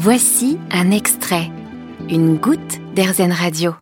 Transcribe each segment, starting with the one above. Voici un extrait, une goutte d'AirZen Radio.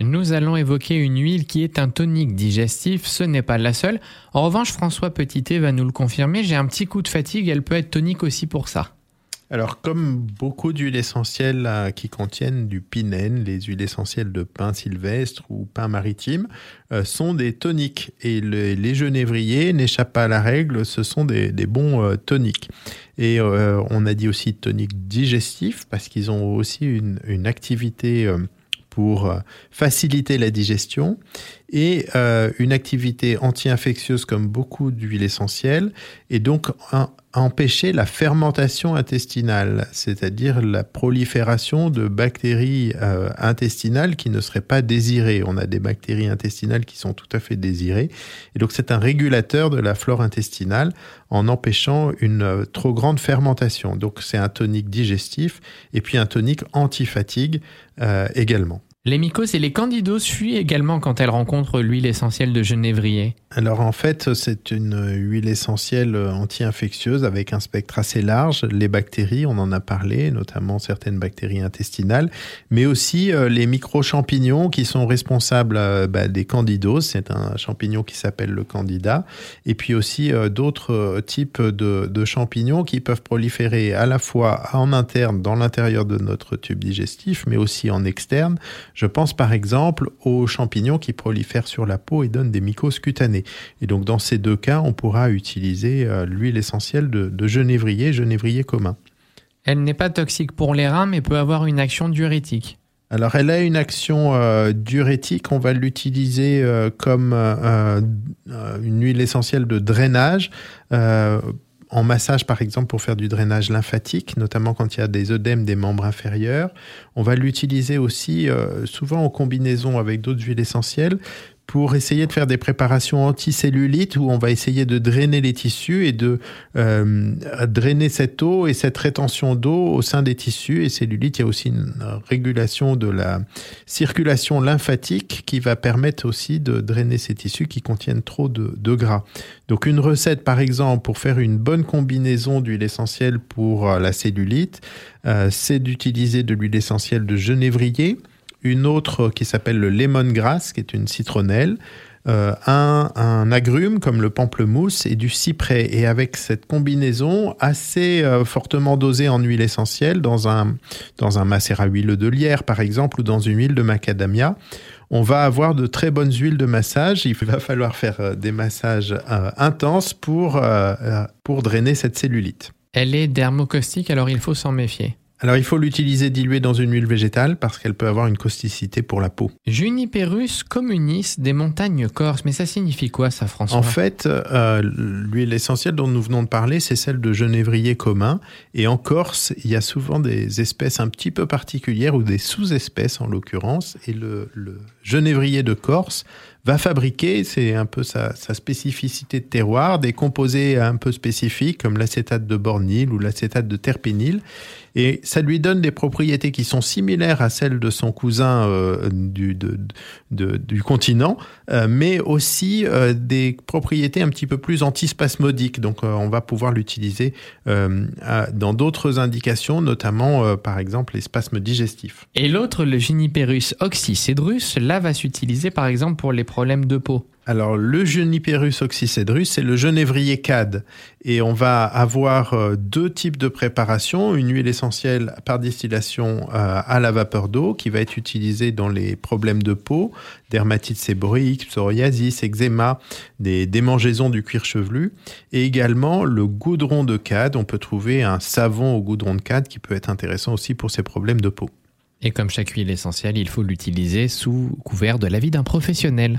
Nous allons évoquer une huile qui est un tonique digestif, ce n'est pas la seule. En revanche, François Petité va nous le confirmer, j'ai un petit coup de fatigue, elle peut être tonique aussi pour ça. Alors, comme beaucoup d'huiles essentielles qui contiennent du pinène, les huiles essentielles de pin sylvestre ou pin maritime sont des toniques. Et les genévriers n'échappent pas à la règle, ce sont des bons toniques. Et on a dit aussi toniques digestifs parce qu'ils ont aussi une activité pour faciliter la digestion et une activité anti-infectieuse comme beaucoup d'huiles essentielles et donc empêcher la fermentation intestinale, c'est-à-dire la prolifération de bactéries intestinales qui ne seraient pas désirées. On a des bactéries intestinales qui sont tout à fait désirées et donc c'est un régulateur de la flore intestinale en empêchant une trop grande fermentation. Donc c'est un tonique digestif et puis un tonique anti-fatigue également. Les mycoses et les candidoses fuient également quand elles rencontrent l'huile essentielle de genévrier. Alors en fait, c'est une huile essentielle anti-infectieuse avec un spectre assez large. Les bactéries, on en a parlé, notamment certaines bactéries intestinales, mais aussi les micro-champignons qui sont responsables des candidoses. C'est un champignon qui s'appelle le candida. Et puis aussi d'autres types de champignons qui peuvent proliférer à la fois en interne, dans l'intérieur de notre tube digestif, mais aussi en externe. Je pense par exemple aux champignons qui prolifèrent sur la peau et donnent des mycoses cutanées. Et donc dans ces deux cas, on pourra utiliser l'huile essentielle de genévrier commun. Elle n'est pas toxique pour les reins mais peut avoir une action diurétique. Alors elle a une action diurétique, on va l'utiliser comme une huile essentielle de drainage en massage, par exemple, pour faire du drainage lymphatique, notamment quand il y a des œdèmes des membres inférieurs. On va l'utiliser aussi souvent en combinaison avec d'autres huiles essentielles pour essayer de faire des préparations anticellulites où on va essayer de drainer les tissus et de drainer cette eau et cette rétention d'eau au sein des tissus et cellulites. Il y a aussi une régulation de la circulation lymphatique qui va permettre aussi de drainer ces tissus qui contiennent trop de gras. Donc une recette, par exemple, pour faire une bonne combinaison d'huile essentielle pour la cellulite, c'est d'utiliser de l'huile essentielle de genévrier, une autre qui s'appelle le lemon grass, qui est une citronnelle, un agrume comme le pamplemousse et du cyprès. Et avec cette combinaison assez fortement dosée en huile essentielle, dans un macérat huileux de lierre par exemple, ou dans une huile de macadamia, on va avoir de très bonnes huiles de massage. Il va falloir faire des massages intenses pour drainer cette cellulite. Elle est dermocaustique, alors il faut s'en méfier. Alors, il faut l'utiliser diluée dans une huile végétale parce qu'elle peut avoir une causticité pour la peau. Juniperus communis des montagnes corses, mais ça signifie quoi ça, François ? En fait, l'huile essentielle dont nous venons de parler, c'est celle de genévrier commun. Et en Corse, il y a souvent des espèces un petit peu particulières ou des sous-espèces en l'occurrence. Et le genévrier de Corse va fabriquer, c'est un peu sa spécificité de terroir, des composés un peu spécifiques comme l'acétate de bornyle ou l'acétate de terpényle. Et ça lui donne des propriétés qui sont similaires à celles de son cousin du continent, mais aussi des propriétés un petit peu plus antispasmodiques. Donc on va pouvoir l'utiliser dans d'autres indications, notamment par exemple les spasmes digestifs. Et l'autre, le Juniperus oxycedrus, là va s'utiliser par exemple pour les problèmes de peau. Alors, le Juniperus oxycedrus, c'est le genévrier CAD. Et on va avoir deux types de préparations. Une huile essentielle par distillation à la vapeur d'eau qui va être utilisée dans les problèmes de peau, dermatite séborrhéique, psoriasis, eczéma, des démangeaisons du cuir chevelu. Et également, le goudron de CAD. On peut trouver un savon au goudron de CAD qui peut être intéressant aussi pour ces problèmes de peau. Et comme chaque huile essentielle, il faut l'utiliser sous couvert de l'avis d'un professionnel.